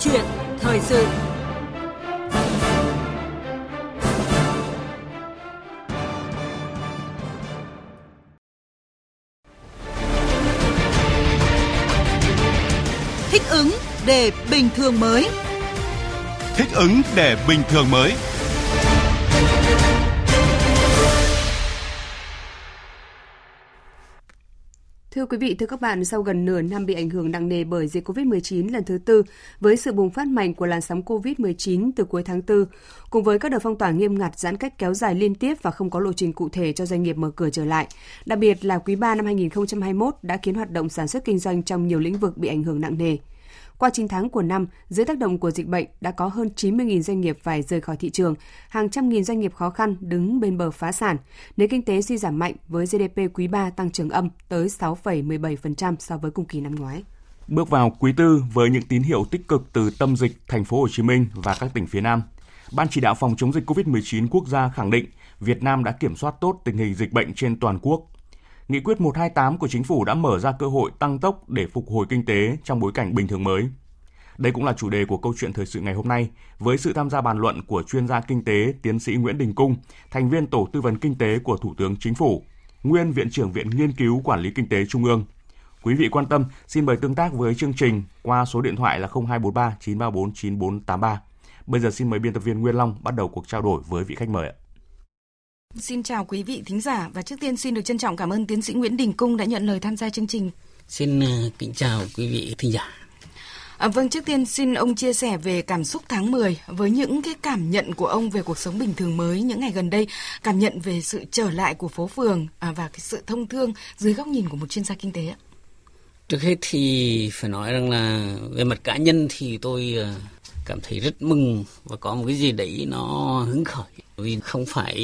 chuyện thời sự. Thích ứng để bình thường mới. Thích ứng để bình thường mới. Thưa quý vị, thưa các bạn, sau gần nửa năm bị ảnh hưởng nặng nề bởi dịch COVID-19 lần thứ tư, với sự bùng phát mạnh của làn sóng COVID-19 từ cuối tháng 4, cùng với các đợt phong tỏa nghiêm ngặt, giãn cách kéo dài liên tiếp và không có lộ trình cụ thể cho doanh nghiệp mở cửa trở lại, đặc biệt là quý 3 năm 2021 đã khiến hoạt động sản xuất kinh doanh trong nhiều lĩnh vực bị ảnh hưởng nặng nề. Qua 9 tháng của năm, dưới tác động của dịch bệnh đã có hơn 90.000 doanh nghiệp phải rời khỏi thị trường, hàng trăm nghìn doanh nghiệp khó khăn đứng bên bờ phá sản, nền kinh tế suy giảm mạnh với GDP quý 3 tăng trưởng âm tới 6,17% so với cùng kỳ năm ngoái. Bước vào quý 4 với những tín hiệu tích cực từ tâm dịch thành phố Hồ Chí Minh và các tỉnh phía Nam, Ban chỉ đạo phòng chống dịch COVID-19 quốc gia khẳng định Việt Nam đã kiểm soát tốt tình hình dịch bệnh trên toàn quốc. Nghị quyết 128 của Chính phủ đã mở ra cơ hội tăng tốc để phục hồi kinh tế trong bối cảnh bình thường mới. Đây cũng là chủ đề của câu chuyện thời sự ngày hôm nay, với sự tham gia bàn luận của chuyên gia kinh tế tiến sĩ Nguyễn Đình Cung, thành viên Tổ tư vấn Kinh tế của Thủ tướng Chính phủ, nguyên Viện trưởng Viện Nghiên cứu Quản lý Kinh tế Trung ương. Quý vị quan tâm, xin mời tương tác với chương trình qua số điện thoại là 0243 934 9483. Bây giờ xin mời biên tập viên Nguyên Long bắt đầu cuộc trao đổi với vị khách mời ạ. Xin chào quý vị thính giả và trước tiên xin được trân trọng cảm ơn tiến sĩ Nguyễn Đình Cung đã nhận lời tham gia chương trình. Xin kính chào quý vị thính giả. Vâng, trước tiên xin ông chia sẻ về cảm xúc tháng 10 với những cái cảm nhận của ông về cuộc sống bình thường mới những ngày gần đây, cảm nhận về sự trở lại của phố phường và cái sự thông thương dưới góc nhìn của một chuyên gia kinh tế ạ. Trước hết thì phải nói rằng là về mặt cá nhân thì tôi cảm thấy rất mừng và có một cái gì đấy nó hứng khởi vì không phải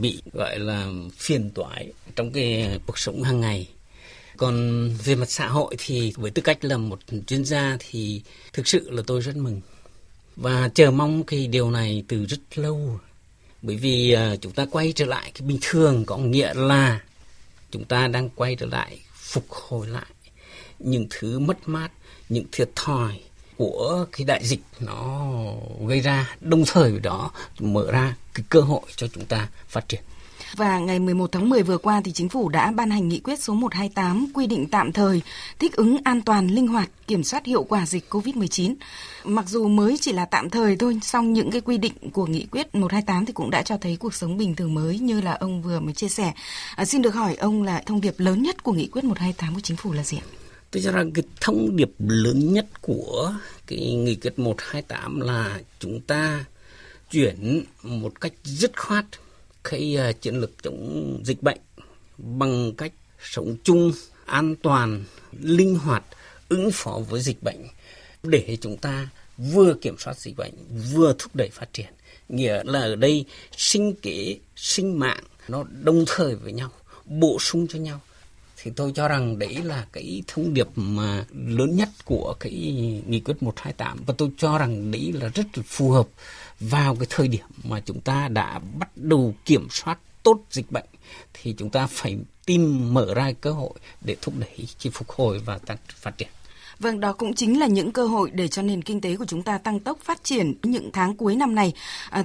bị gọi là phiền toái trong cái cuộc sống hàng ngày. Còn về mặt xã hội thì với tư cách là một chuyên gia thì thực sự là tôi rất mừng và chờ mong cái điều này từ rất lâu, bởi vì chúng ta quay trở lại cái bình thường có nghĩa là chúng ta đang quay trở lại phục hồi lại những thứ mất mát, những thiệt thòi của cái đại dịch nó gây ra, đồng thời với đó mở ra cái cơ hội cho chúng ta phát triển. Và ngày 11 tháng 10 vừa qua thì Chính phủ đã ban hành nghị quyết số 128 quy định tạm thời thích ứng an toàn, linh hoạt, kiểm soát hiệu quả dịch COVID-19. Mặc dù mới chỉ là tạm thời thôi, song những cái quy định của nghị quyết 128 thì cũng đã cho thấy cuộc sống bình thường mới như là ông vừa mới chia sẻ. Xin được hỏi ông là thông điệp lớn nhất của nghị quyết 128 của Chính phủ là gì ạ? Tôi cho rằng cái thông điệp lớn nhất của cái nghị quyết 128 là chúng ta chuyển một cách dứt khoát cái chiến lược chống dịch bệnh bằng cách sống chung, an toàn, linh hoạt, ứng phó với dịch bệnh để chúng ta vừa kiểm soát dịch bệnh, vừa thúc đẩy phát triển. Nghĩa là ở đây sinh kế, sinh mạng nó đồng thời với nhau, bổ sung cho nhau. Thì tôi cho rằng đấy là cái thông điệp mà lớn nhất của cái nghị quyết 128 và tôi cho rằng đấy là rất là phù hợp vào cái thời điểm mà chúng ta đã bắt đầu kiểm soát tốt dịch bệnh thì chúng ta phải tìm mở ra cơ hội để thúc đẩy cái phục hồi và tăng phát triển. Vâng, đó cũng chính là những cơ hội để cho nền kinh tế của chúng ta tăng tốc phát triển những tháng cuối năm này.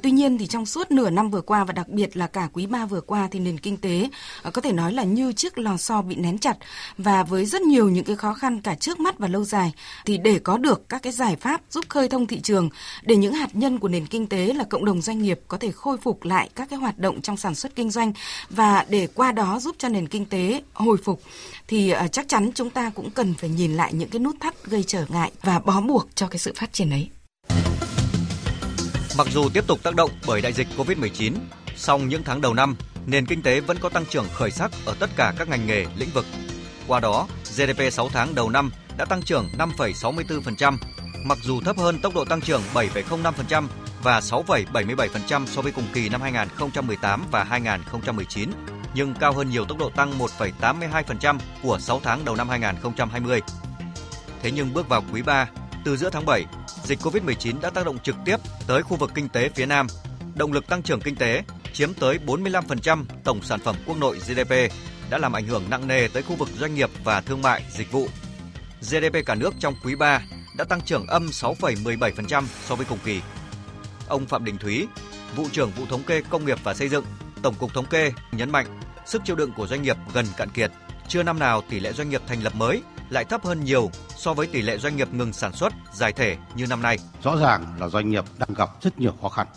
Tuy nhiên thì trong suốt nửa năm vừa qua và đặc biệt là cả quý 3 vừa qua thì nền kinh tế có thể nói là như chiếc lò xo bị nén chặt và với rất nhiều những cái khó khăn cả trước mắt và lâu dài. Thì để có được các cái giải pháp giúp khơi thông thị trường để những hạt nhân của nền kinh tế là cộng đồng doanh nghiệp có thể khôi phục lại các cái hoạt động trong sản xuất kinh doanh và để qua đó giúp cho nền kinh tế hồi phục thì chắc chắn chúng ta cũng cần phải nhìn lại những cái nút thắt gây trở ngại và bó buộc cho cái sự phát triển ấy. Mặc dù tiếp tục tác động bởi đại dịch COVID-19, song những tháng đầu năm, nền kinh tế vẫn có tăng trưởng khởi sắc ở tất cả các ngành nghề, lĩnh vực. Qua đó, GDP 6 tháng đầu năm đã tăng trưởng 5,64%, mặc dù thấp hơn tốc độ tăng trưởng 7,05% và 6,77% so với cùng kỳ năm 2018 và 2019, nhưng cao hơn nhiều tốc độ tăng 1,82% của 6 tháng đầu năm 2020. Thế nhưng bước vào quý 3, từ giữa tháng 7, dịch COVID-19 đã tác động trực tiếp tới khu vực kinh tế phía Nam. Động lực tăng trưởng kinh tế chiếm tới 45% tổng sản phẩm quốc nội GDP đã làm ảnh hưởng nặng nề tới khu vực doanh nghiệp và thương mại, dịch vụ. GDP cả nước trong quý 3 đã tăng trưởng âm 6,17% so với cùng kỳ. Ông Phạm Đình Thúy, Vụ trưởng Vụ Thống kê Công nghiệp và Xây dựng, Tổng cục Thống kê nhấn mạnh sức chịu đựng của doanh nghiệp gần cạn kiệt. Chưa năm nào tỷ lệ doanh nghiệp thành lập mới lại thấp hơn nhiều so với tỷ lệ doanh nghiệp ngừng sản xuất, giải thể như năm nay. Rõ ràng là doanh nghiệp đang gặp rất nhiều khó khăn.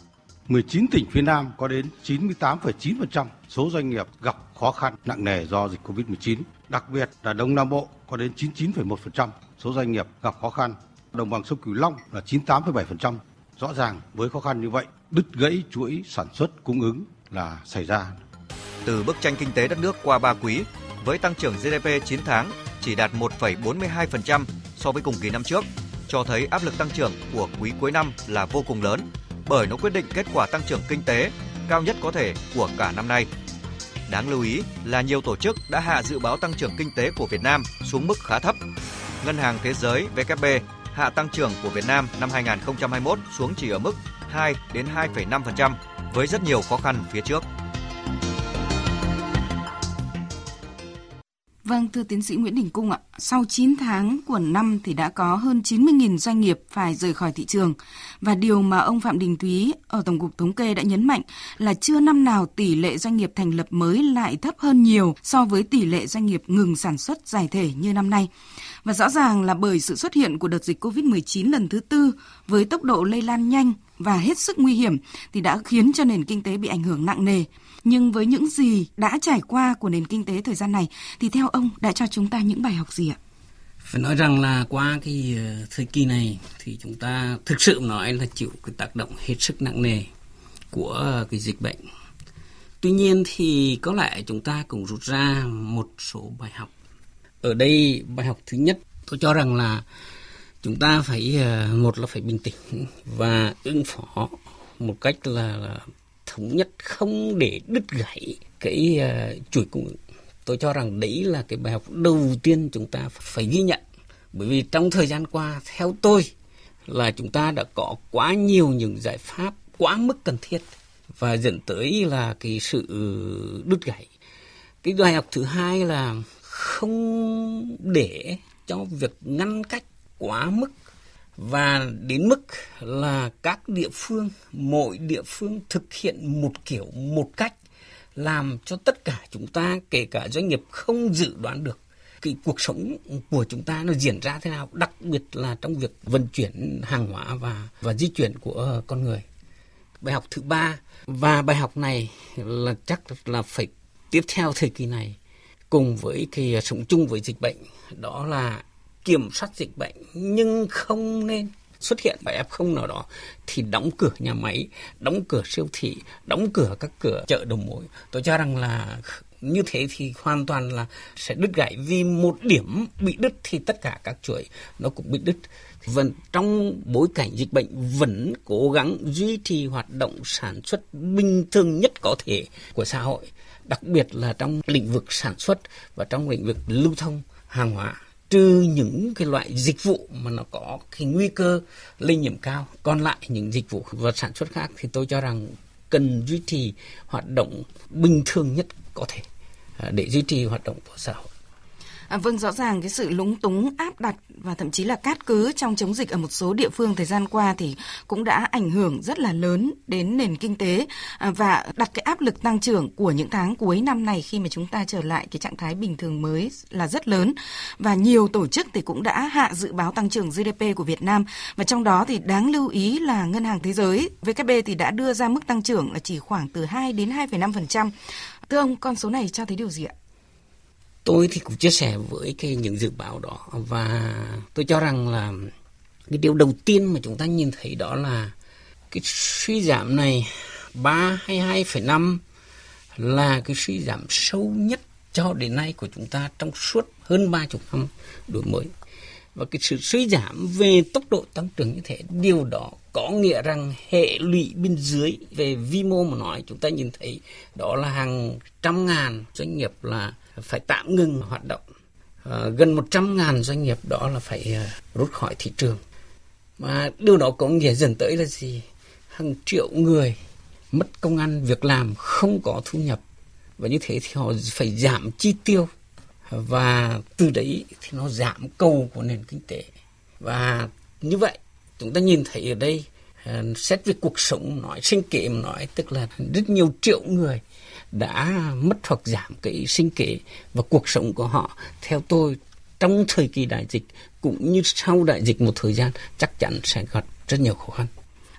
19 tỉnh phía Nam có đến 98,9% số doanh nghiệp gặp khó khăn nặng nề do dịch Covid-19. Đặc biệt là Đông Nam Bộ có đến 99,1% số doanh nghiệp gặp khó khăn. Đồng bằng sông Cửu Long là 98,7%. Rõ ràng với khó khăn như vậy, đứt gãy chuỗi sản xuất cung ứng là xảy ra. Từ bức tranh kinh tế đất nước qua 3 quý, với tăng trưởng GDP 9 tháng chỉ đạt 1,42% so với cùng kỳ năm trước, cho thấy áp lực tăng trưởng của quý cuối năm là vô cùng lớn, bởi nó quyết định kết quả tăng trưởng kinh tế cao nhất có thể của cả năm nay. Đáng lưu ý là nhiều tổ chức đã hạ dự báo tăng trưởng kinh tế của Việt Nam xuống mức khá thấp. Ngân hàng Thế giới WB hạ tăng trưởng của Việt Nam năm 2021 xuống chỉ ở mức 2 đến 2,5% với rất nhiều khó khăn phía trước. Vâng, thưa tiến sĩ Nguyễn Đình Cung ạ, sau 9 tháng của năm thì đã có hơn 90.000 doanh nghiệp phải rời khỏi thị trường. Và điều mà ông Phạm Đình Thúy ở Tổng cục Thống kê đã nhấn mạnh là chưa năm nào tỷ lệ doanh nghiệp thành lập mới lại thấp hơn nhiều so với tỷ lệ doanh nghiệp ngừng sản xuất giải thể như năm nay. Và rõ ràng là bởi sự xuất hiện của đợt dịch COVID-19 lần thứ tư với tốc độ lây lan nhanh và hết sức nguy hiểm thì đã khiến cho nền kinh tế bị ảnh hưởng nặng nề. Nhưng với những gì đã trải qua của nền kinh tế thời gian này thì theo ông đã cho chúng ta những bài học gì ạ? Phải nói rằng là qua cái thời kỳ này thì chúng ta thực sự nói là chịu cái tác động hết sức nặng nề của cái dịch bệnh. Tuy nhiên thì có lẽ chúng ta cũng rút ra một số bài học. Ở đây bài học thứ nhất tôi cho rằng là chúng ta phải, một là phải bình tĩnh và ứng phó một cách là thống nhất, không để đứt gãy cái chuỗi cung ứng. Tôi cho rằng đấy là cái bài học đầu tiên chúng ta phải ghi nhận. Bởi vì trong thời gian qua, theo tôi, là chúng ta đã có quá nhiều những giải pháp quá mức cần thiết và dẫn tới là cái sự đứt gãy. Cái bài học thứ hai là không để cho việc ngăn cách quá mức và đến mức là các địa phương, mỗi địa phương thực hiện một kiểu, một cách, làm cho tất cả chúng ta, kể cả doanh nghiệp, không dự đoán được cái cuộc sống của chúng ta nó diễn ra thế nào, đặc biệt là trong việc vận chuyển hàng hóa và di chuyển của con người. Bài học thứ ba, và bài học này là chắc là phải tiếp theo thời kỳ này cùng với cái sống chung với dịch bệnh, đó là kiểm soát dịch bệnh, nhưng không nên xuất hiện phải F0 nào đó thì đóng cửa nhà máy, đóng cửa siêu thị, đóng cửa các cửa chợ đầu mối. Tôi cho rằng là như thế thì hoàn toàn là sẽ đứt gãy, vì một điểm bị đứt thì tất cả các chuỗi nó cũng bị đứt. Và trong bối cảnh dịch bệnh vẫn cố gắng duy trì hoạt động sản xuất bình thường nhất có thể của xã hội, đặc biệt là trong lĩnh vực sản xuất và trong lĩnh vực lưu thông hàng hóa, trừ những cái loại dịch vụ mà nó có cái nguy cơ lây nhiễm cao. Còn lại những dịch vụ và sản xuất khác thì tôi cho rằng cần duy trì hoạt động bình thường nhất có thể để duy trì hoạt động của xã hội. Vâng, rõ ràng cái sự lúng túng, áp đặt và thậm chí là cát cứ trong chống dịch ở một số địa phương thời gian qua thì cũng đã ảnh hưởng rất là lớn đến nền kinh tế và đặt cái áp lực tăng trưởng của những tháng cuối năm này khi mà chúng ta trở lại cái trạng thái bình thường mới là rất lớn. Và nhiều tổ chức thì cũng đã hạ dự báo tăng trưởng GDP của Việt Nam, và trong đó thì đáng lưu ý là Ngân hàng Thế giới WB thì đã đưa ra mức tăng trưởng là chỉ khoảng từ 2 đến 2,5%. Thưa ông, con số này cho thấy điều gì ạ? Tôi thì cũng chia sẻ với những dự báo đó, và tôi cho rằng là cái điều đầu tiên mà chúng ta nhìn thấy đó là cái suy giảm này 3 hay 2,5 là cái suy giảm sâu nhất cho đến nay của chúng ta trong suốt hơn 30 năm đổi mới. Và cái sự suy giảm về tốc độ tăng trưởng như thế, điều đó có nghĩa rằng hệ lụy bên dưới về vi mô mà nói, chúng ta nhìn thấy đó là hàng trăm ngàn doanh nghiệp là phải tạm ngừng hoạt động, gần 100.000 doanh nghiệp đó là phải rút khỏi thị trường. Mà điều đó có nghĩa dẫn tới là gì? Hàng triệu người mất công ăn việc làm, không có thu nhập, và như thế thì họ phải giảm chi tiêu, và từ đấy thì nó giảm cầu của nền kinh tế, và Như vậy, chúng ta nhìn thấy ở đây, xét về cuộc sống nói, sinh kế mà nói, tức là rất nhiều triệu người đã mất hoặc giảm cái sinh kế và cuộc sống của họ. Theo tôi, trong thời kỳ đại dịch cũng như sau đại dịch một thời gian chắc chắn sẽ gặp rất nhiều khó khăn.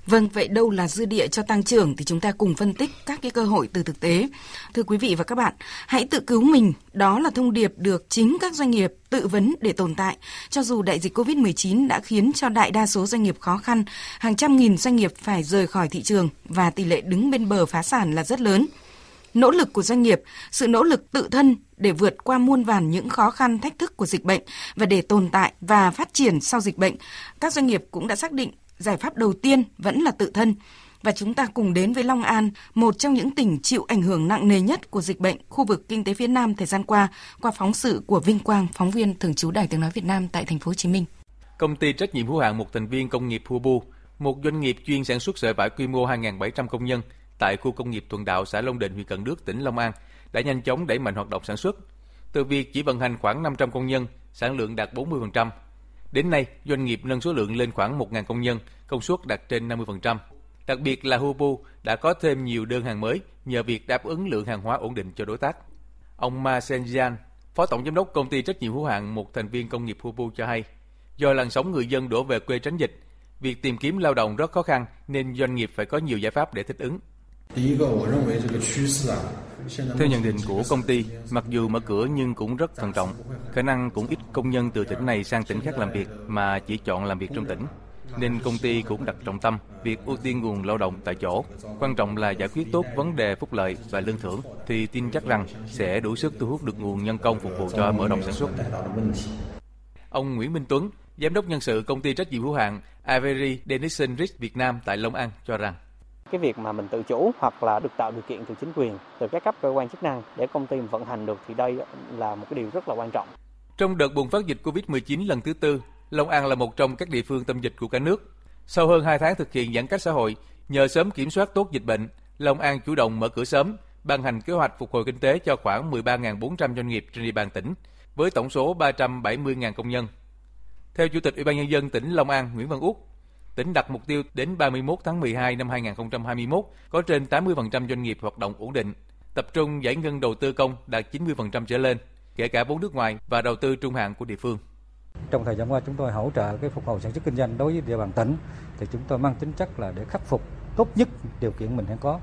Vâng, vậy đâu là dư địa cho tăng trưởng thì chúng ta cùng phân tích các cái cơ hội từ thực tế. Thưa quý vị và các bạn, hãy tự cứu mình, đó là thông điệp được chính các doanh nghiệp tự vấn để tồn tại. Cho dù đại dịch COVID-19 đã khiến cho đại đa số doanh nghiệp khó khăn, hàng trăm nghìn doanh nghiệp phải rời khỏi thị trường và tỷ lệ đứng bên bờ phá sản là rất lớn. Nỗ lực của doanh nghiệp, sự nỗ lực tự thân để vượt qua muôn vàn những khó khăn, thách thức của dịch bệnh và để tồn tại và phát triển sau dịch bệnh, các doanh nghiệp cũng đã xác định giải pháp đầu tiên vẫn là tự thân. Và chúng ta cùng đến với Long An, một trong những tỉnh chịu ảnh hưởng nặng nề nhất của dịch bệnh khu vực kinh tế phía Nam thời gian qua phóng sự của Vĩnh Quang, phóng viên thường trú Đài Tiếng nói Việt Nam tại thành phố Hồ Chí Minh. Công ty trách nhiệm hữu hạn một thành viên công nghiệp Hubu, một doanh nghiệp chuyên sản xuất sợi vải quy mô 2.700 công nhân tại khu công nghiệp Thuận Đạo, xã Long Định, huyện Cần Đước, tỉnh Long An, đã nhanh chóng đẩy mạnh hoạt động sản xuất. Từ việc chỉ vận hành khoảng 500 công nhân, sản lượng đạt 40%. Đến nay, doanh nghiệp nâng số lượng lên khoảng 1.000 công nhân, công suất đạt trên 50%. Đặc biệt là Hubu đã có thêm nhiều đơn hàng mới nhờ việc đáp ứng lượng hàng hóa ổn định cho đối tác. Ông Ma Sen Jan, Phó Tổng Giám đốc Công ty Trách nhiệm hữu hạn một thành viên công nghiệp Hubu cho hay, do làn sóng người dân đổ về quê tránh dịch, việc tìm kiếm lao động rất khó khăn nên doanh nghiệp phải có nhiều giải pháp để thích ứng. Theo nhận định của công ty, mặc dù mở cửa nhưng cũng rất thận trọng, khả năng cũng ít công nhân từ tỉnh này sang tỉnh khác làm việc mà chỉ chọn làm việc trong tỉnh, nên công ty cũng đặt trọng tâm việc ưu tiên nguồn lao động tại chỗ, quan trọng là giải quyết tốt vấn đề phúc lợi và lương thưởng thì tin chắc rằng sẽ đủ sức thu hút được nguồn nhân công phục vụ cho mở rộng sản xuất. Ông Nguyễn Minh Tuấn, Giám đốc nhân sự Công ty Trách nhiệm hữu hạn Avery Dennison Rich Việt Nam tại Long An cho rằng, cái việc mà mình tự chủ hoặc là được tạo điều kiện từ chính quyền, từ các cấp cơ quan chức năng để công ty vận hành được thì đây là một cái điều rất là quan trọng. Trong đợt bùng phát dịch Covid-19 lần thứ tư, Long An là một trong các địa phương tâm dịch của cả nước. Sau hơn 2 tháng thực hiện giãn cách xã hội, nhờ sớm kiểm soát tốt dịch bệnh, Long An chủ động mở cửa sớm, ban hành kế hoạch phục hồi kinh tế cho khoảng 13.400 doanh nghiệp trên địa bàn tỉnh, với tổng số 370.000 công nhân. Theo Chủ tịch Ủy ban Nhân dân tỉnh Long An Nguyễn Văn Út, tỉnh đặt mục tiêu đến 31 tháng 12 năm 2021 có trên 80% doanh nghiệp hoạt động ổn định, tập trung giải ngân đầu tư công đạt 90% trở lên, kể cả vốn nước ngoài và đầu tư trung hạn của địa phương. Trong thời gian qua chúng tôi hỗ trợ cái phục hồi sản xuất kinh doanh đối với địa bàn tỉnh thì chúng tôi mang tính chất là để khắc phục tốt nhất điều kiện mình đang có.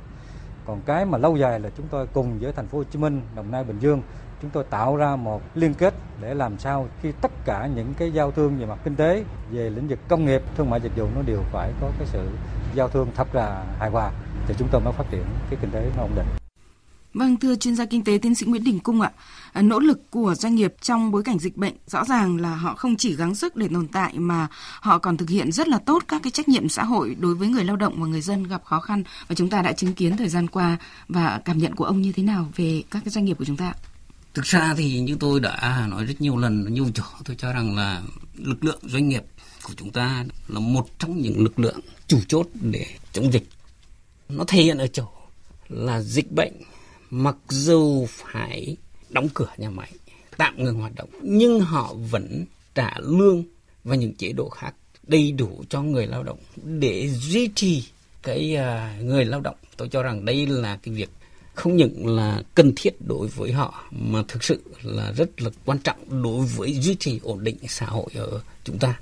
Còn cái mà lâu dài là chúng tôi cùng với thành phố Hồ Chí Minh, Đồng Nai, Bình Dương, chúng tôi tạo ra một liên kết để làm sao khi tất cả những cái giao thương về mặt kinh tế, về lĩnh vực công nghiệp, thương mại dịch vụ nó đều phải có cái sự giao thương thật là hài hòa thì chúng tôi mới phát triển cái kinh tế nó ổn định. Vâng, thưa chuyên gia kinh tế tiến sĩ Nguyễn Đình Cung ạ, nỗ lực của doanh nghiệp trong bối cảnh dịch bệnh rõ ràng là họ không chỉ gắng sức để tồn tại mà họ còn thực hiện rất là tốt các cái trách nhiệm xã hội đối với người lao động và người dân gặp khó khăn, và chúng ta đã chứng kiến thời gian qua, và cảm nhận của ông như thế nào về các cái doanh nghiệp của chúng ta? Thực ra thì như tôi đã nói rất nhiều lần, nhiều chỗ tôi cho rằng là lực lượng doanh nghiệp của chúng ta là một trong những lực lượng chủ chốt để chống dịch. Nó thể hiện ở chỗ là dịch bệnh mặc dù phải đóng cửa nhà máy, tạm ngừng hoạt động, nhưng họ vẫn trả lương và những chế độ khác đầy đủ cho người lao động để duy trì cái người lao động. Tôi cho rằng đây là cái việc không những là cần thiết đối với họ mà thực sự là rất là quan trọng đối với duy trì ổn định xã hội ở chúng ta.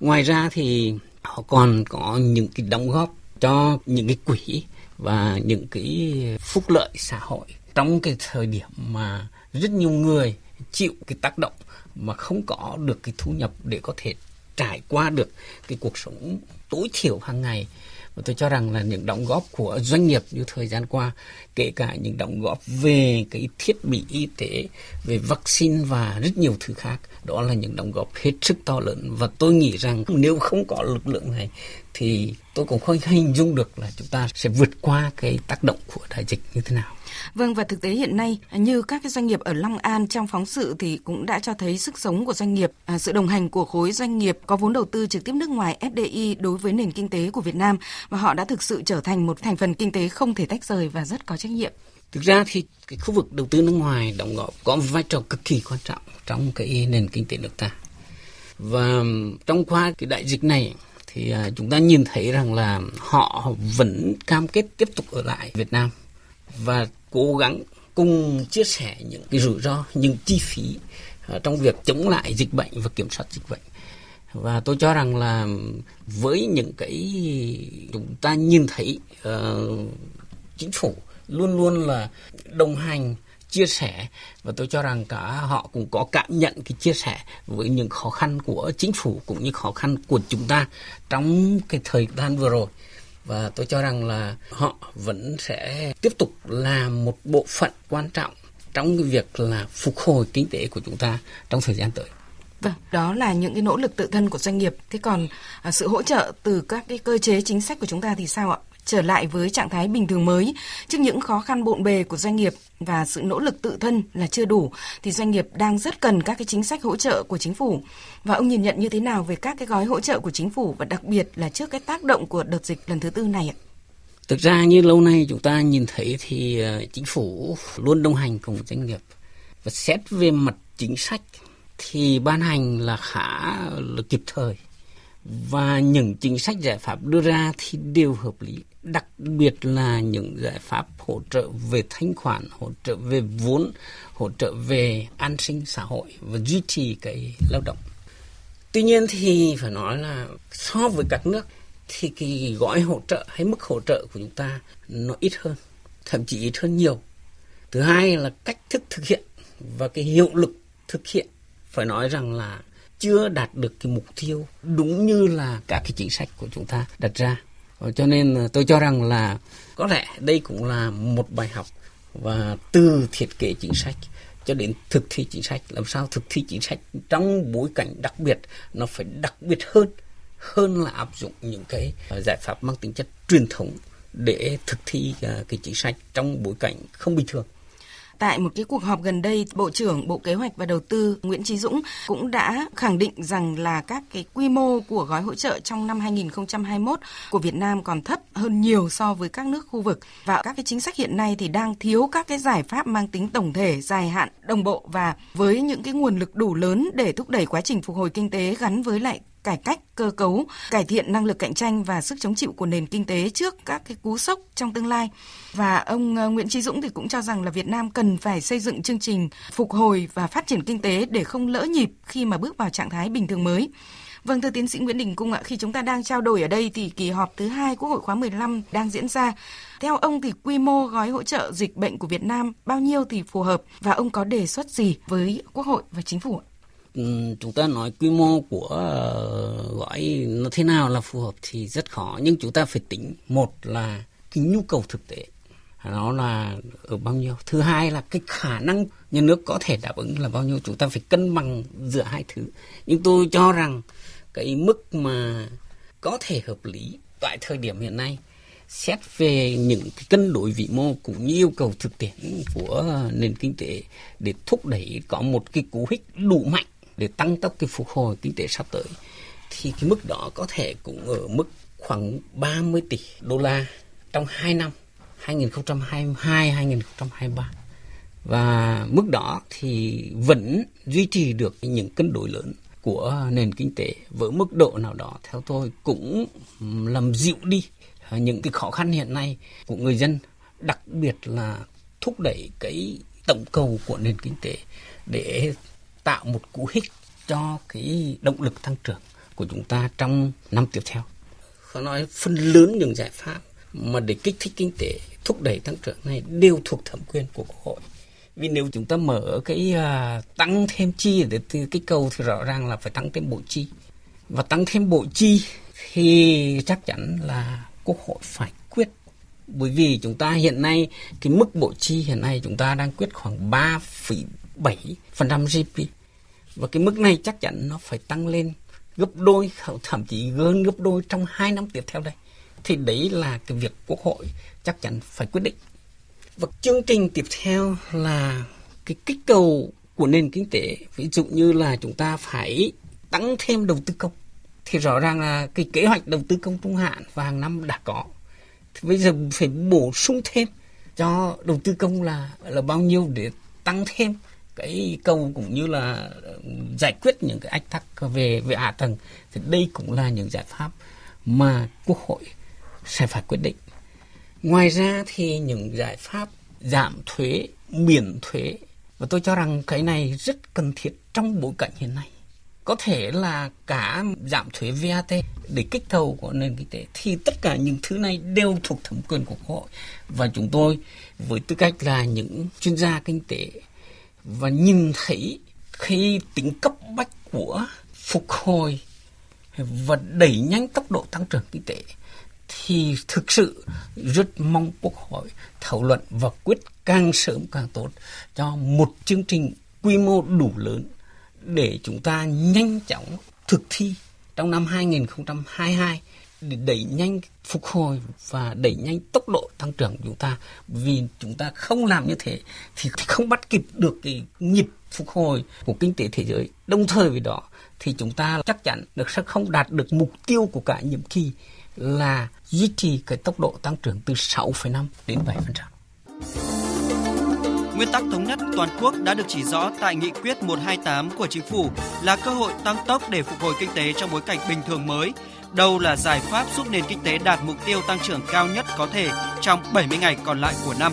Ngoài ra thì họ còn có những cái đóng góp cho những cái quỹ và những cái phúc lợi xã hội trong cái thời điểm mà rất nhiều người chịu cái tác động mà không có được cái thu nhập để có thể trải qua được cái cuộc sống tối thiểu hàng ngày. Và tôi cho rằng là những đóng góp của doanh nghiệp như thời gian qua, kể cả những đóng góp về cái thiết bị y tế, về vaccine và rất nhiều thứ khác, đó là những đóng góp hết sức to lớn. Và tôi nghĩ rằng nếu không có lực lượng này thì tôi cũng không hình dung được là chúng ta sẽ vượt qua cái tác động của đại dịch như thế nào. Vâng, và thực tế hiện nay như các cái doanh nghiệp ở Long An trong phóng sự thì cũng đã cho thấy sức sống của doanh nghiệp, sự đồng hành của khối doanh nghiệp có vốn đầu tư trực tiếp nước ngoài FDI đối với nền kinh tế của Việt Nam, và họ đã thực sự trở thành một thành phần kinh tế không thể tách rời và rất có trách nhiệm. Thực ra thì cái khu vực đầu tư nước ngoài đóng góp có vai trò cực kỳ quan trọng trong cái nền kinh tế nước ta. Và trong qua cái đại dịch này thì chúng ta nhìn thấy rằng là họ vẫn cam kết tiếp tục ở lại Việt Nam và cố gắng cùng chia sẻ những cái rủi ro, những chi phí trong việc chống lại dịch bệnh và kiểm soát dịch bệnh. Và tôi cho rằng là với những cái chúng ta nhìn thấy chính phủ luôn luôn là đồng hành, chia sẻ, và tôi cho rằng cả họ cũng có cảm nhận cái chia sẻ với những khó khăn của chính phủ cũng như khó khăn của chúng ta trong cái thời gian vừa rồi. Và tôi cho rằng là họ vẫn sẽ tiếp tục là một bộ phận quan trọng trong cái việc là phục hồi kinh tế của chúng ta trong thời gian tới. Vâng, đó là những cái nỗ lực tự thân của doanh nghiệp. Thế còn sự hỗ trợ từ các cái cơ chế chính sách của chúng ta thì sao ạ? Trở lại với trạng thái bình thường mới, trước những khó khăn bộn bề của doanh nghiệp và sự nỗ lực tự thân là chưa đủ, thì doanh nghiệp đang rất cần các cái chính sách hỗ trợ của chính phủ. Và ông nhìn nhận như thế nào về các cái gói hỗ trợ của chính phủ, và đặc biệt là trước cái tác động của đợt dịch lần thứ tư này ạ? Thực ra như lâu nay chúng ta nhìn thấy thì chính phủ luôn đồng hành cùng doanh nghiệp. Và xét về mặt chính sách thì ban hành là khá là kịp thời. Và những chính sách giải pháp đưa ra thì đều hợp lý, đặc biệt là những giải pháp hỗ trợ về thanh khoản, hỗ trợ về vốn, hỗ trợ về an sinh xã hội và duy trì cái lao động. Tuy nhiên thì phải nói là so với các nước thì cái gói hỗ trợ hay mức hỗ trợ của chúng ta nó ít hơn, thậm chí ít hơn nhiều. Thứ hai là cách thức thực hiện và cái hiệu lực thực hiện phải nói rằng là chưa đạt được cái mục tiêu đúng như là các cái chính sách của chúng ta đặt ra. Và cho nên tôi cho rằng là có lẽ đây cũng là một bài học, và từ thiết kế chính sách cho đến thực thi chính sách, làm sao thực thi chính sách trong bối cảnh đặc biệt nó phải đặc biệt hơn là áp dụng những cái giải pháp mang tính chất truyền thống để thực thi cái chính sách trong bối cảnh không bình thường. Tại một cái cuộc họp gần đây, Bộ trưởng Bộ Kế hoạch và Đầu tư Nguyễn Chí Dũng cũng đã khẳng định rằng là các cái quy mô của gói hỗ trợ trong năm 2021 của Việt Nam còn thấp hơn nhiều so với các nước khu vực, và các cái chính sách hiện nay thì đang thiếu các cái giải pháp mang tính tổng thể, dài hạn, đồng bộ và với những cái nguồn lực đủ lớn để thúc đẩy quá trình phục hồi kinh tế gắn với lại cải cách cơ cấu, cải thiện năng lực cạnh tranh và sức chống chịu của nền kinh tế trước các cái cú sốc trong tương lai. Và ông Nguyễn Chí Dũng thì cũng cho rằng là Việt Nam cần phải xây dựng chương trình phục hồi và phát triển kinh tế để không lỡ nhịp khi mà bước vào trạng thái bình thường mới. Vâng, thưa tiến sĩ Nguyễn Đình Cung ạ, khi chúng ta đang trao đổi ở đây thì kỳ họp thứ 2 Quốc hội khóa 15 đang diễn ra. Theo ông thì quy mô gói hỗ trợ dịch bệnh của Việt Nam bao nhiêu thì phù hợp, và ông có đề xuất gì với Quốc hội và Chính phủ ạ? Chúng ta nói quy mô của gói nó thế nào là phù hợp thì rất khó, nhưng chúng ta phải tính một là cái nhu cầu thực tế nó là ở bao nhiêu, thứ hai là cái khả năng nhà nước có thể đáp ứng là bao nhiêu. Chúng ta phải cân bằng giữa hai thứ, nhưng tôi cho rằng cái mức mà có thể hợp lý tại thời điểm hiện nay, xét về những cái cân đối vĩ mô cũng như yêu cầu thực tiễn của nền kinh tế để thúc đẩy có một cái cú hích đủ mạnh để tăng tốc cái phục hồi kinh tế sắp tới, thì cái mức đó có thể cũng ở mức khoảng 30 tỷ đô la trong 2 năm 2022-2023. Và mức đó thì vẫn duy trì được những cân đối lớn của nền kinh tế với mức độ nào đó, theo tôi, cũng làm dịu đi những cái khó khăn hiện nay của người dân, đặc biệt là thúc đẩy cái tổng cầu của nền kinh tế để tạo một cú hích cho cái động lực tăng trưởng của chúng ta trong năm tiếp theo. Khó nói phần lớn những giải pháp mà để kích thích kinh tế, thúc đẩy tăng trưởng này đều thuộc thẩm quyền của Quốc hội. Vì nếu chúng ta mở cái tăng thêm chi để kích cầu thì rõ ràng là phải tăng thêm bộ chi. Và tăng thêm bộ chi thì chắc chắn là Quốc hội phải quyết. Bởi vì chúng ta hiện nay, cái mức bộ chi hiện nay chúng ta đang quyết khoảng 3,7% GDP. Và cái mức này chắc chắn nó phải tăng lên gấp đôi, thậm chí hơn gấp đôi trong 2 năm tiếp theo đây. Thì đấy là cái việc Quốc hội chắc chắn phải quyết định. Và chương trình tiếp theo là cái kích cầu của nền kinh tế. Ví dụ như là chúng ta phải tăng thêm đầu tư công. Thì rõ ràng là cái kế hoạch đầu tư công trung hạn và hàng năm đã có. Thì bây giờ phải bổ sung thêm cho đầu tư công là bao nhiêu để tăng thêm cái cầu cũng như là giải quyết những cái ách tắc về hạ tầng, thì đây cũng là những giải pháp mà Quốc hội sẽ phải quyết định. Ngoài ra thì những giải pháp giảm thuế, miễn thuế, và tôi cho rằng cái này rất cần thiết trong bối cảnh hiện nay. Có thể là cả giảm thuế VAT để kích cầu của nền kinh tế, thì tất cả những thứ này đều thuộc thẩm quyền của Quốc hội. Và chúng tôi với tư cách là những chuyên gia kinh tế và nhìn thấy khi tính cấp bách của phục hồi và đẩy nhanh tốc độ tăng trưởng kinh tế, thì thực sự rất mong Quốc hội thảo luận và quyết càng sớm càng tốt cho một chương trình quy mô đủ lớn để chúng ta nhanh chóng thực thi trong năm 2022 để đẩy nhanh phục hồi và đẩy nhanh tốc độ tăng trưởng của chúng ta. Vì chúng ta không làm như thế thì không bắt kịp được cái nhịp phục hồi của kinh tế thế giới. Đồng thời với đó thì chúng ta chắc chắn sẽ không đạt được mục tiêu của cả nhiệm kỳ là duy trì cái tốc độ tăng trưởng từ 6,5 đến 7%. Nguyên tắc thống nhất toàn quốc đã được chỉ rõ tại Nghị quyết 128 của Chính phủ là cơ hội tăng tốc để phục hồi kinh tế trong bối cảnh bình thường mới. Đâu là giải pháp giúp nền kinh tế đạt mục tiêu tăng trưởng cao nhất có thể trong 70 ngày còn lại của năm.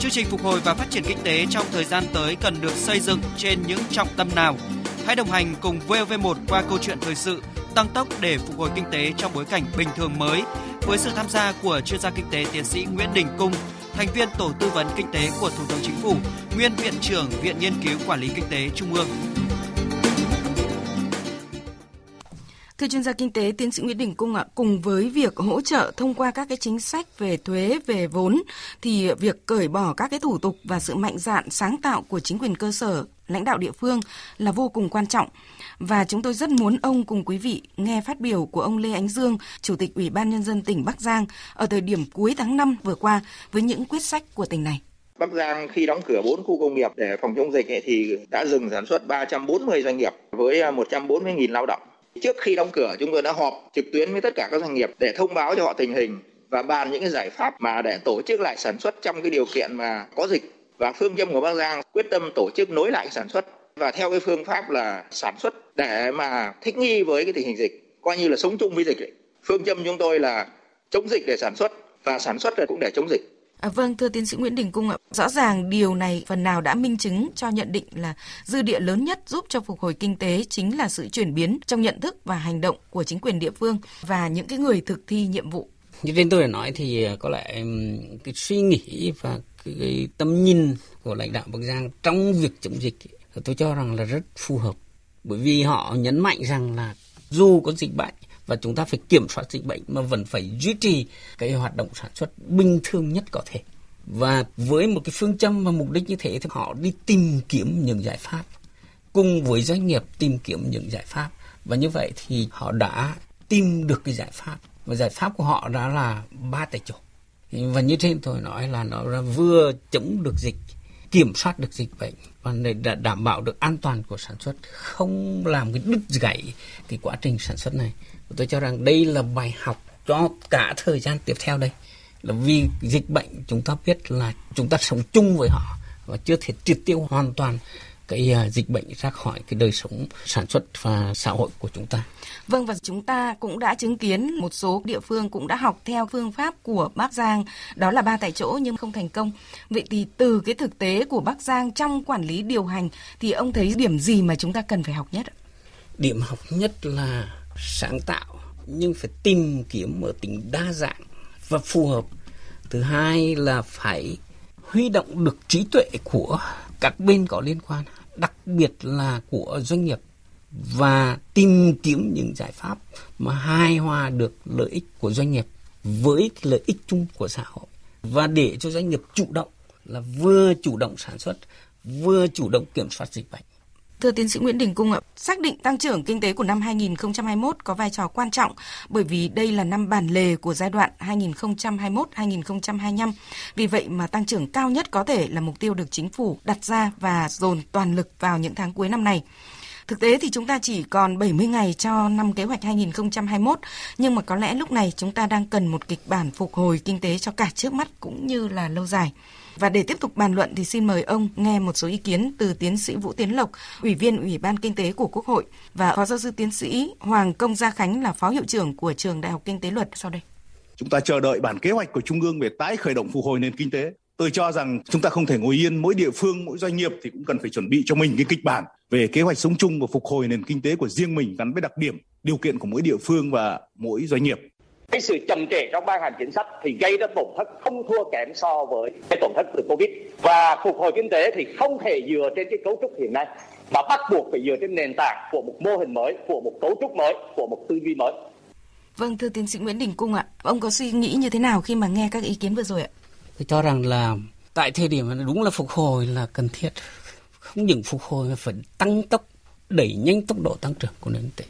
Chương trình phục hồi và phát triển kinh tế trong thời gian tới cần được xây dựng trên những trọng tâm nào? Hãy đồng hành cùng VOV1 qua câu chuyện thời sự tăng tốc để phục hồi kinh tế trong bối cảnh bình thường mới với sự tham gia của chuyên gia kinh tế tiến sĩ Nguyễn Đình Cung, thành viên Tổ tư vấn Kinh tế của Thủ tướng Chính phủ, nguyên Viện trưởng Viện Nghiên cứu Quản lý Kinh tế Trung ương. Thưa chuyên gia kinh tế tiến sĩ Nguyễn Đình Cung ạ, cùng với việc hỗ trợ thông qua các cái chính sách về thuế, về vốn, thì việc cởi bỏ các cái thủ tục và sự mạnh dạn sáng tạo của chính quyền cơ sở, lãnh đạo địa phương là vô cùng quan trọng. Và chúng tôi rất muốn ông cùng quý vị nghe phát biểu của ông Lê Ánh Dương, Chủ tịch Ủy ban Nhân dân tỉnh Bắc Giang ở thời điểm cuối tháng 5 vừa qua với những quyết sách của tỉnh này. Bắc Giang khi đóng cửa 4 khu công nghiệp để phòng chống dịch thì đã dừng sản xuất 340 doanh nghiệp với 140.000 lao động. Trước khi đóng cửa, chúng tôi đã họp trực tuyến với tất cả các doanh nghiệp để thông báo cho họ tình hình và bàn những cái giải pháp mà để tổ chức lại sản xuất trong cái điều kiện mà có dịch. Và phương châm của Bắc Giang quyết tâm tổ chức nối lại sản xuất và theo cái phương pháp là sản xuất để mà thích nghi với cái tình hình dịch, coi như là sống chung với dịch ấy. Phương châm chúng tôi là chống dịch để sản xuất và sản xuất cũng để chống dịch. Vâng, thưa tiến sĩ Nguyễn Đình Cung ạ, rõ ràng điều này phần nào đã minh chứng cho nhận định là dư địa lớn nhất giúp cho phục hồi kinh tế chính là sự chuyển biến trong nhận thức và hành động của chính quyền địa phương và những cái người thực thi nhiệm vụ. Như trên tôi đã nói thì có lẽ cái suy nghĩ và cái tầm nhìn của lãnh đạo Bắc Giang trong việc chống dịch tôi cho rằng là rất phù hợp, bởi vì họ nhấn mạnh rằng là dù có dịch bệnh và chúng ta phải kiểm soát dịch bệnh mà vẫn phải duy trì cái hoạt động sản xuất bình thường nhất có thể. Và với một cái phương châm và mục đích như thế thì họ đi tìm kiếm những giải pháp cùng với doanh nghiệp, tìm kiếm những giải pháp, và như vậy thì họ đã tìm được cái giải pháp, và giải pháp của họ đã là 3 tại chỗ. Và như trên tôi nói là nó vừa chống được dịch, kiểm soát được dịch bệnh và để đảm bảo được an toàn của sản xuất, không làm cái đứt gãy cái quá trình sản xuất này. Tôi cho rằng đây là bài học cho cả thời gian tiếp theo đây. Là vì dịch bệnh chúng ta biết là chúng ta sống chung với họ và chưa thể triệt tiêu hoàn toàn cái dịch bệnh ra khỏi cái đời sống sản xuất và xã hội của chúng ta. Vâng, và chúng ta cũng đã chứng kiến một số địa phương cũng đã học theo phương pháp của Bắc Giang, đó là 3 tại chỗ nhưng không thành công. Vậy thì từ cái thực tế của Bắc Giang trong quản lý điều hành thì ông thấy điểm gì mà chúng ta cần phải học nhất? Điểm học nhất là sáng tạo nhưng phải tìm kiếm ở tính đa dạng và phù hợp. Thứ hai là phải huy động được trí tuệ của các bên có liên quan, đặc biệt là của doanh nghiệp, và tìm kiếm những giải pháp mà hài hòa được lợi ích của doanh nghiệp với lợi ích chung của xã hội, và để cho doanh nghiệp chủ động là vừa chủ động sản xuất, vừa chủ động kiểm soát dịch bệnh. Thưa tiến sĩ Nguyễn Đình Cung ạ, xác định tăng trưởng kinh tế của năm 2021 có vai trò quan trọng bởi vì đây là năm bản lề của giai đoạn 2021-2025. Vì vậy mà tăng trưởng cao nhất có thể là mục tiêu được chính phủ đặt ra và dồn toàn lực vào những tháng cuối năm này. Thực tế thì chúng ta chỉ còn 70 ngày cho năm kế hoạch 2021, nhưng mà có lẽ lúc này chúng ta đang cần một kịch bản phục hồi kinh tế cho cả trước mắt cũng như là lâu dài. Và để tiếp tục bàn luận thì xin mời ông nghe một số ý kiến từ tiến sĩ Vũ Tiến Lộc, Ủy viên Ủy ban Kinh tế của Quốc hội và Phó Giáo sư Tiến sĩ Hoàng Công Gia Khánh là Phó Hiệu trưởng của Trường Đại học Kinh tế Luật sau đây. Chúng ta chờ đợi bản kế hoạch của Trung ương về tái khởi động phục hồi nền kinh tế. Tôi cho rằng chúng ta không thể ngồi yên, mỗi địa phương, mỗi doanh nghiệp thì cũng cần phải chuẩn bị cho mình cái kịch bản về kế hoạch sống chung và phục hồi nền kinh tế của riêng mình gắn với đặc điểm, điều kiện của mỗi địa phương và mỗi doanh nghiệp. Cái sự chậm trễ trong ban hành chính sách thì gây ra tổn thất không thua kém so với cái tổn thất từ Covid, và phục hồi kinh tế thì không thể dựa trên cái cấu trúc hiện nay mà bắt buộc phải dựa trên nền tảng của một mô hình mới, của một cấu trúc mới, của một tư duy mới. Vâng, thưa tiến sĩ Nguyễn Đình Cung ạ, ông có suy nghĩ như thế nào khi mà nghe các ý kiến vừa rồi ạ? Tôi cho rằng là tại thời điểm đúng là phục hồi là cần thiết, không những phục hồi mà phải tăng tốc, đẩy nhanh tốc độ tăng trưởng của nền kinh tế.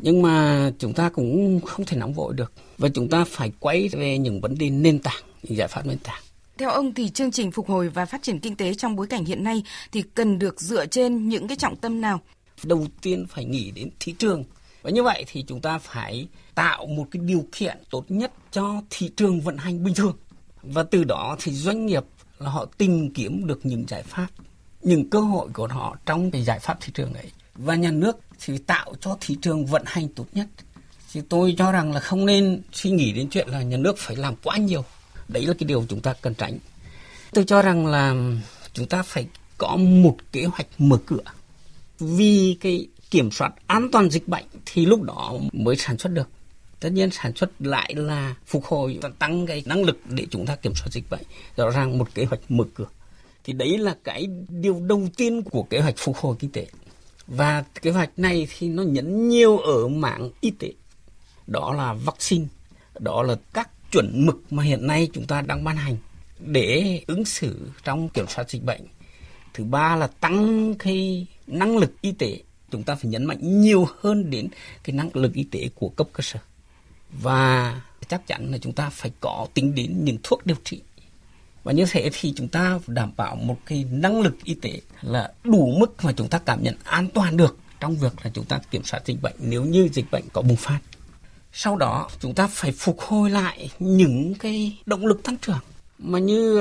Nhưng mà chúng ta cũng không thể nóng vội được và chúng ta phải quay về những vấn đề nền tảng, những giải pháp nền tảng. Theo ông thì chương trình phục hồi và phát triển kinh tế trong bối cảnh hiện nay thì cần được dựa trên những cái trọng tâm nào? Đầu tiên phải nghĩ đến thị trường. Và như vậy thì chúng ta phải tạo một cái điều kiện tốt nhất cho thị trường vận hành bình thường. Và từ đó thì doanh nghiệp là họ tìm kiếm được những giải pháp, những cơ hội của họ trong cái giải pháp thị trường đấy. Và nhà nước thì tạo cho thị trường vận hành tốt nhất. Thì tôi cho rằng là không nên suy nghĩ đến chuyện là nhà nước phải làm quá nhiều. Đấy là cái điều chúng ta cần tránh. Tôi cho rằng là chúng ta phải có một kế hoạch mở cửa. Vì cái kiểm soát an toàn dịch bệnh thì lúc đó mới sản xuất được. Tất nhiên sản xuất lại là phục hồi và tăng cái năng lực để chúng ta kiểm soát dịch bệnh. Rõ ràng một kế hoạch mở cửa. Thì đấy là cái điều đầu tiên của kế hoạch phục hồi kinh tế. Và kế hoạch này thì nó nhấn nhiều ở mảng y tế. Đó là vaccine, đó là các chuẩn mực mà hiện nay chúng ta đang ban hành để ứng xử trong kiểm soát dịch bệnh. Thứ ba là tăng cái năng lực y tế. Chúng ta phải nhấn mạnh nhiều hơn đến cái năng lực y tế của cấp cơ sở. Và chắc chắn là chúng ta phải có tính đến những thuốc điều trị. Và như thế thì chúng ta đảm bảo một cái năng lực y tế là đủ mức mà chúng ta cảm nhận an toàn được trong việc là chúng ta kiểm soát dịch bệnh nếu như dịch bệnh có bùng phát. Sau đó chúng ta phải phục hồi lại những cái động lực tăng trưởng. Mà như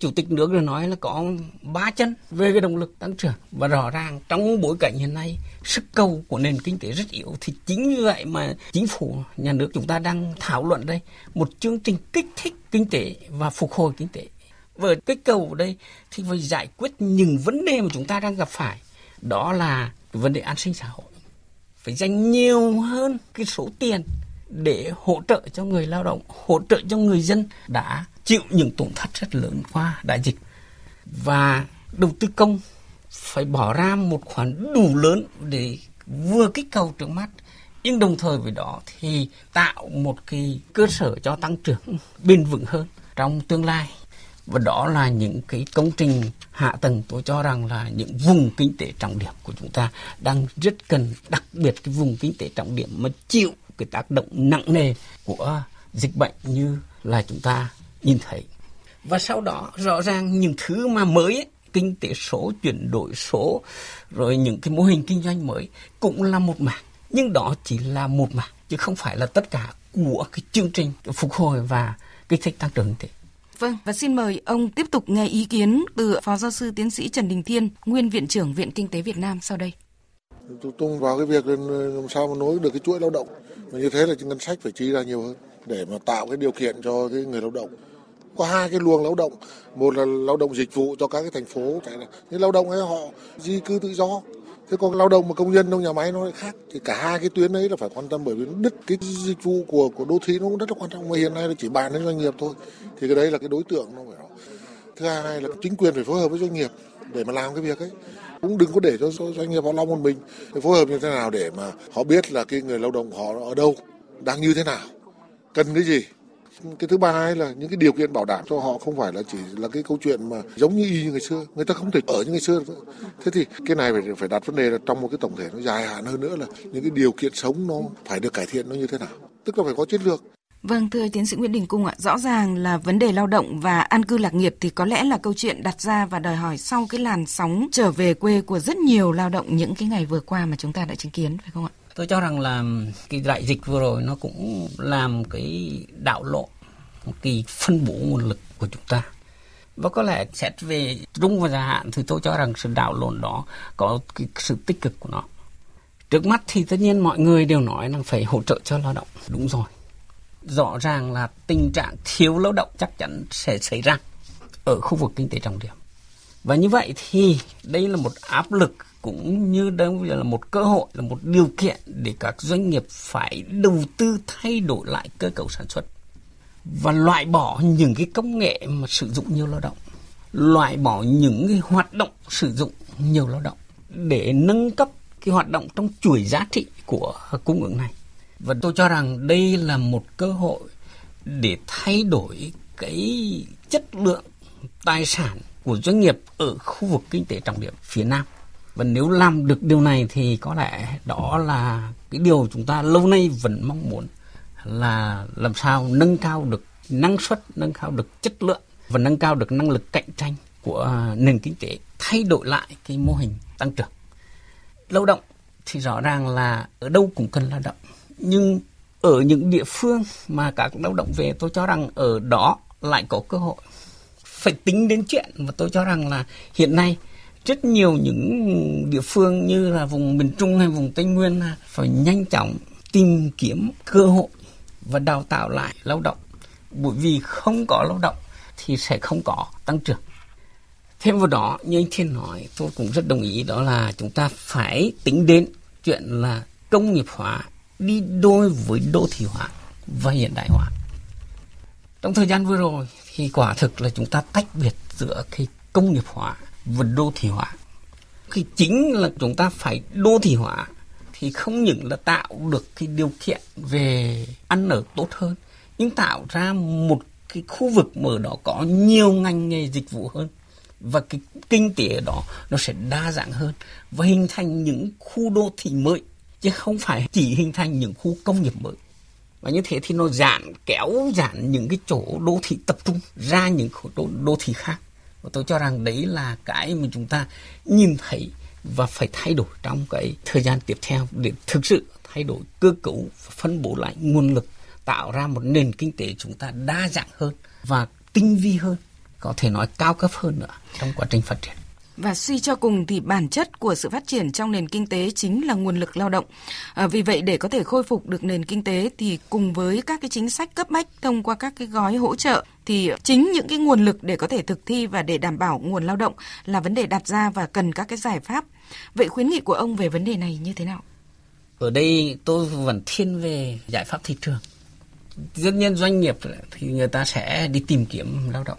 Chủ tịch nước đã nói là có 3 chân về cái động lực tăng trưởng. Và rõ ràng trong bối cảnh hiện nay sức cầu của nền kinh tế rất yếu. Thì chính như vậy mà chính phủ, nhà nước chúng ta đang thảo luận đây một chương trình kích thích kinh tế và phục hồi kinh tế. Với cái cầu ở đây thì phải giải quyết những vấn đề mà chúng ta đang gặp phải. Đó là vấn đề an sinh xã hội. Phải dành nhiều hơn cái số tiền để hỗ trợ cho người lao động, hỗ trợ cho người dân đã chịu những tổn thất rất lớn qua đại dịch. Và đầu tư công phải bỏ ra một khoản đủ lớn để vừa kích cầu trước mắt, nhưng đồng thời với đó thì tạo một cái cơ sở cho tăng trưởng bền vững hơn trong tương lai. Và đó là những cái công trình hạ tầng tôi cho rằng là những vùng kinh tế trọng điểm của chúng ta đang rất cần, đặc biệt cái vùng kinh tế trọng điểm mà chịu cái tác động nặng nề của dịch bệnh như là chúng ta nhìn thấy. Và sau đó rõ ràng những thứ mà mới ấy, kinh tế số, chuyển đổi số, rồi những cái mô hình kinh doanh mới cũng là một mảng. Nhưng đó chỉ là một mảng, chứ không phải là tất cả của cái chương trình phục hồi và kích thích tăng trưởng thế. Vâng, và xin mời ông tiếp tục nghe ý kiến từ Phó Giáo sư Tiến sĩ Trần Đình Thiên, Nguyên Viện trưởng Viện Kinh tế Việt Nam sau đây. Tôi tung vào cái việc làm sao mà nối được cái chuỗi lao động. Mà như thế là ngân sách phải chi ra nhiều hơn để mà tạo cái điều kiện cho cái người lao động. Có hai cái luồng lao động, một là lao động dịch vụ cho các cái thành phố, những lao động ấy họ di cư tự do. Thế còn lao động mà công nhân trong nhà máy nó lại khác. Thì cả hai cái tuyến ấy là phải quan tâm, bởi vì đứt cái dịch vụ của đô thị nó cũng rất là quan trọng. Mà hiện nay là chỉ bàn đến doanh nghiệp thôi. Thì cái đấy là cái đối tượng nó phải đó. Thứ hai là chính quyền phải phối hợp với doanh nghiệp để mà làm cái việc ấy. Cũng đừng có để cho doanh nghiệp họ lo một mình. Phải phối hợp như thế nào để mà họ biết là cái người lao động họ ở đâu, đang như thế nào, cần cái gì. Cái thứ ba ấy là những cái điều kiện bảo đảm cho họ, không phải là chỉ là cái câu chuyện mà giống như y như ngày xưa. Người ta không thể ở như ngày xưa. Thế thì cái này phải đặt vấn đề là trong một cái tổng thể nó dài hạn hơn nữa, là những cái điều kiện sống nó phải được cải thiện nó như thế nào. Tức là phải có chiến lược. Vâng, thưa tiến sĩ Nguyễn Đình Cung ạ, rõ ràng là vấn đề lao động và an cư lạc nghiệp thì có lẽ là câu chuyện đặt ra và đòi hỏi sau cái làn sóng trở về quê của rất nhiều lao động những cái ngày vừa qua mà chúng ta đã chứng kiến, phải không ạ? Tôi cho rằng là cái đại dịch vừa rồi nó cũng làm cái đảo lộn cái phân bổ nguồn lực của chúng ta. Và có lẽ xét về trung và dài hạn thì tôi cho rằng sự đảo lộn đó có cái sự tích cực của nó. Trước mắt thì tất nhiên mọi người đều nói là phải hỗ trợ cho lao động. Đúng rồi. Rõ ràng là tình trạng thiếu lao động chắc chắn sẽ xảy ra ở khu vực kinh tế trọng điểm. Và như vậy thì đây là một áp lực cũng như đây là một cơ hội, là một điều kiện để các doanh nghiệp phải đầu tư thay đổi lại cơ cấu sản xuất và loại bỏ những cái công nghệ mà sử dụng nhiều lao động, loại bỏ những cái hoạt động sử dụng nhiều lao động để nâng cấp cái hoạt động trong chuỗi giá trị của cung ứng này. Và tôi cho rằng đây là một cơ hội để thay đổi cái chất lượng tài sản của doanh nghiệp ở khu vực kinh tế trọng điểm phía Nam. Và nếu làm được điều này thì có lẽ đó là cái điều chúng ta lâu nay vẫn mong muốn, là làm sao nâng cao được năng suất, nâng cao được chất lượng và nâng cao được năng lực cạnh tranh của nền kinh tế, thay đổi lại cái mô hình tăng trưởng. Lao động thì rõ ràng là ở đâu cũng cần lao động. Nhưng ở những địa phương mà các lao động về, tôi cho rằng ở đó lại có cơ hội. Phải tính đến chuyện mà tôi cho rằng là hiện nay rất nhiều những địa phương như là vùng miền Trung hay vùng Tây Nguyên phải nhanh chóng tìm kiếm cơ hội và đào tạo lại lao động. Bởi vì không có lao động thì sẽ không có tăng trưởng. Thêm vào đó, như anh Thiên nói, tôi cũng rất đồng ý, đó là chúng ta phải tính đến chuyện là công nghiệp hóa đi đôi với đô thị hóa và hiện đại hóa. Trong thời gian vừa rồi thì quả thực là chúng ta tách biệt giữa cái công nghiệp hóa và đô thị hóa. Khi chính là chúng ta phải đô thị hóa thì không những là tạo được cái điều kiện về ăn ở tốt hơn, nhưng tạo ra một cái khu vực mà đó có nhiều ngành nghề dịch vụ hơn và cái kinh tế đó nó sẽ đa dạng hơn và hình thành những khu đô thị mới, chứ không phải chỉ hình thành những khu công nghiệp mới. Và như thế thì nó kéo giãn những cái chỗ đô thị tập trung ra những khu đô thị khác. Và tôi cho rằng đấy là cái mà chúng ta nhìn thấy và phải thay đổi trong cái thời gian tiếp theo để thực sự thay đổi cơ cấu và phân bổ lại nguồn lực, tạo ra một nền kinh tế chúng ta đa dạng hơn và tinh vi hơn, có thể nói cao cấp hơn nữa trong quá trình phát triển. Và suy cho cùng thì bản chất của sự phát triển trong nền kinh tế chính là nguồn lực lao động. Vì vậy để có thể khôi phục được nền kinh tế thì cùng với các cái chính sách cấp bách thông qua các cái gói hỗ trợ thì chính những cái nguồn lực để có thể thực thi và để đảm bảo nguồn lao động là vấn đề đặt ra và cần các cái giải pháp. Vậy khuyến nghị của ông về vấn đề này như thế nào? Ở đây tôi vẫn thiên về giải pháp thị trường. Tất nhiên doanh nghiệp thì người ta sẽ đi tìm kiếm lao động.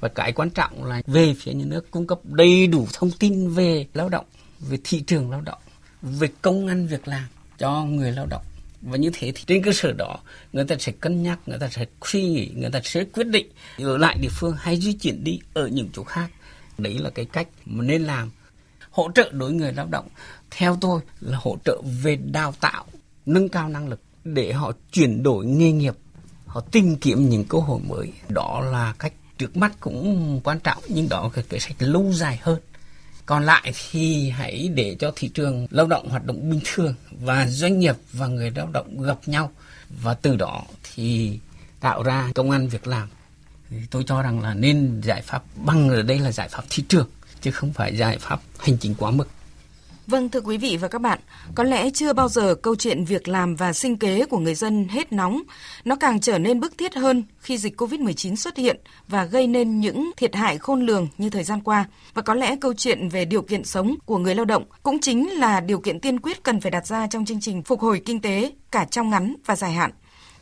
Và cái quan trọng là về phía nhà nước cung cấp đầy đủ thông tin về lao động, về thị trường lao động, về công ăn việc làm cho người lao động. Và như thế thì trên cơ sở đó người ta sẽ cân nhắc, người ta sẽ suy nghĩ, người ta sẽ quyết định ở lại địa phương hay di chuyển đi ở những chỗ khác. Đấy là cái cách mà nên làm. Hỗ trợ đối người lao động theo tôi là hỗ trợ về đào tạo, nâng cao năng lực để họ chuyển đổi nghề nghiệp, họ tìm kiếm những cơ hội mới. Đó là cách trước mắt cũng quan trọng, nhưng đó là cái sách lâu dài hơn. Còn lại thì hãy để cho thị trường lao động hoạt động bình thường và doanh nghiệp và người lao động gặp nhau, và từ đó thì tạo ra công ăn việc làm. Thì tôi cho rằng là nên giải pháp bằng ở đây là giải pháp thị trường, chứ không phải giải pháp hành chính quá mức. Vâng, thưa quý vị và các bạn, có lẽ chưa bao giờ câu chuyện việc làm và sinh kế của người dân hết nóng. Nó càng trở nên bức thiết hơn khi dịch COVID-19 xuất hiện và gây nên những thiệt hại khôn lường như thời gian qua. Và có lẽ câu chuyện về điều kiện sống của người lao động cũng chính là điều kiện tiên quyết cần phải đặt ra trong chương trình phục hồi kinh tế cả trong ngắn và dài hạn.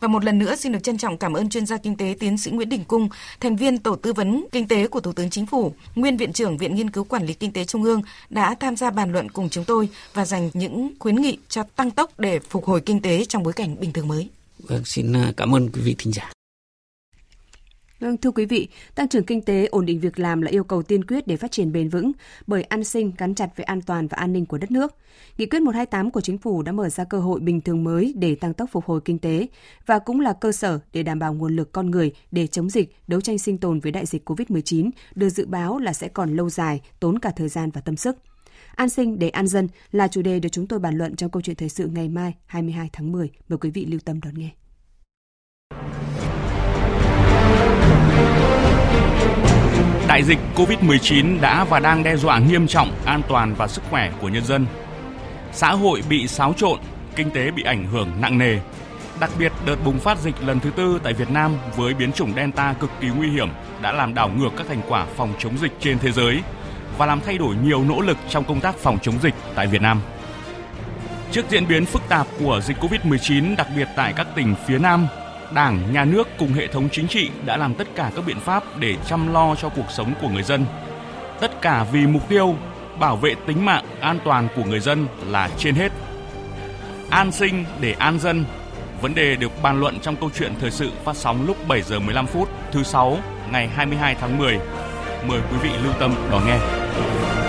Và một lần nữa xin được trân trọng cảm ơn chuyên gia kinh tế tiến sĩ Nguyễn Đình Cung, thành viên Tổ tư vấn Kinh tế của Thủ tướng Chính phủ, nguyên Viện trưởng Viện Nghiên cứu Quản lý Kinh tế Trung ương đã tham gia bàn luận cùng chúng tôi và dành những khuyến nghị cho tăng tốc để phục hồi kinh tế trong bối cảnh bình thường mới. Vâng, xin cảm ơn quý vị thính giả. Thưa quý vị, tăng trưởng kinh tế, ổn định việc làm là yêu cầu tiên quyết để phát triển bền vững, bởi an sinh gắn chặt với an toàn và an ninh của đất nước. Nghị quyết 128 của Chính phủ đã mở ra cơ hội bình thường mới để tăng tốc phục hồi kinh tế và cũng là cơ sở để đảm bảo nguồn lực con người để chống dịch, đấu tranh sinh tồn với đại dịch COVID-19 được dự báo là sẽ còn lâu dài, tốn cả thời gian và tâm sức. An sinh để an dân là chủ đề được chúng tôi bàn luận trong câu chuyện thời sự ngày mai 22 tháng 10. Mời quý vị lưu tâm đón nghe. Đại dịch COVID-19 đã và đang đe dọa nghiêm trọng an toàn và sức khỏe của nhân dân. Xã hội bị xáo trộn, kinh tế bị ảnh hưởng nặng nề. Đặc biệt, đợt bùng phát dịch lần thứ 4 tại Việt Nam với biến chủng Delta cực kỳ nguy hiểm đã làm đảo ngược các thành quả phòng chống dịch trên thế giới và làm thay đổi nhiều nỗ lực trong công tác phòng chống dịch tại Việt Nam. Trước diễn biến phức tạp của dịch COVID-19, đặc biệt tại các tỉnh phía Nam, Đảng, Nhà nước cùng hệ thống chính trị đã làm tất cả các biện pháp để chăm lo cho cuộc sống của người dân. Tất cả vì mục tiêu bảo vệ tính mạng, an toàn của người dân là trên hết. An sinh để an dân, vấn đề được bàn luận trong câu chuyện thời sự phát sóng lúc 7 giờ 15 phút thứ 6 ngày 22 tháng 10. Mời quý vị lưu tâm đón nghe.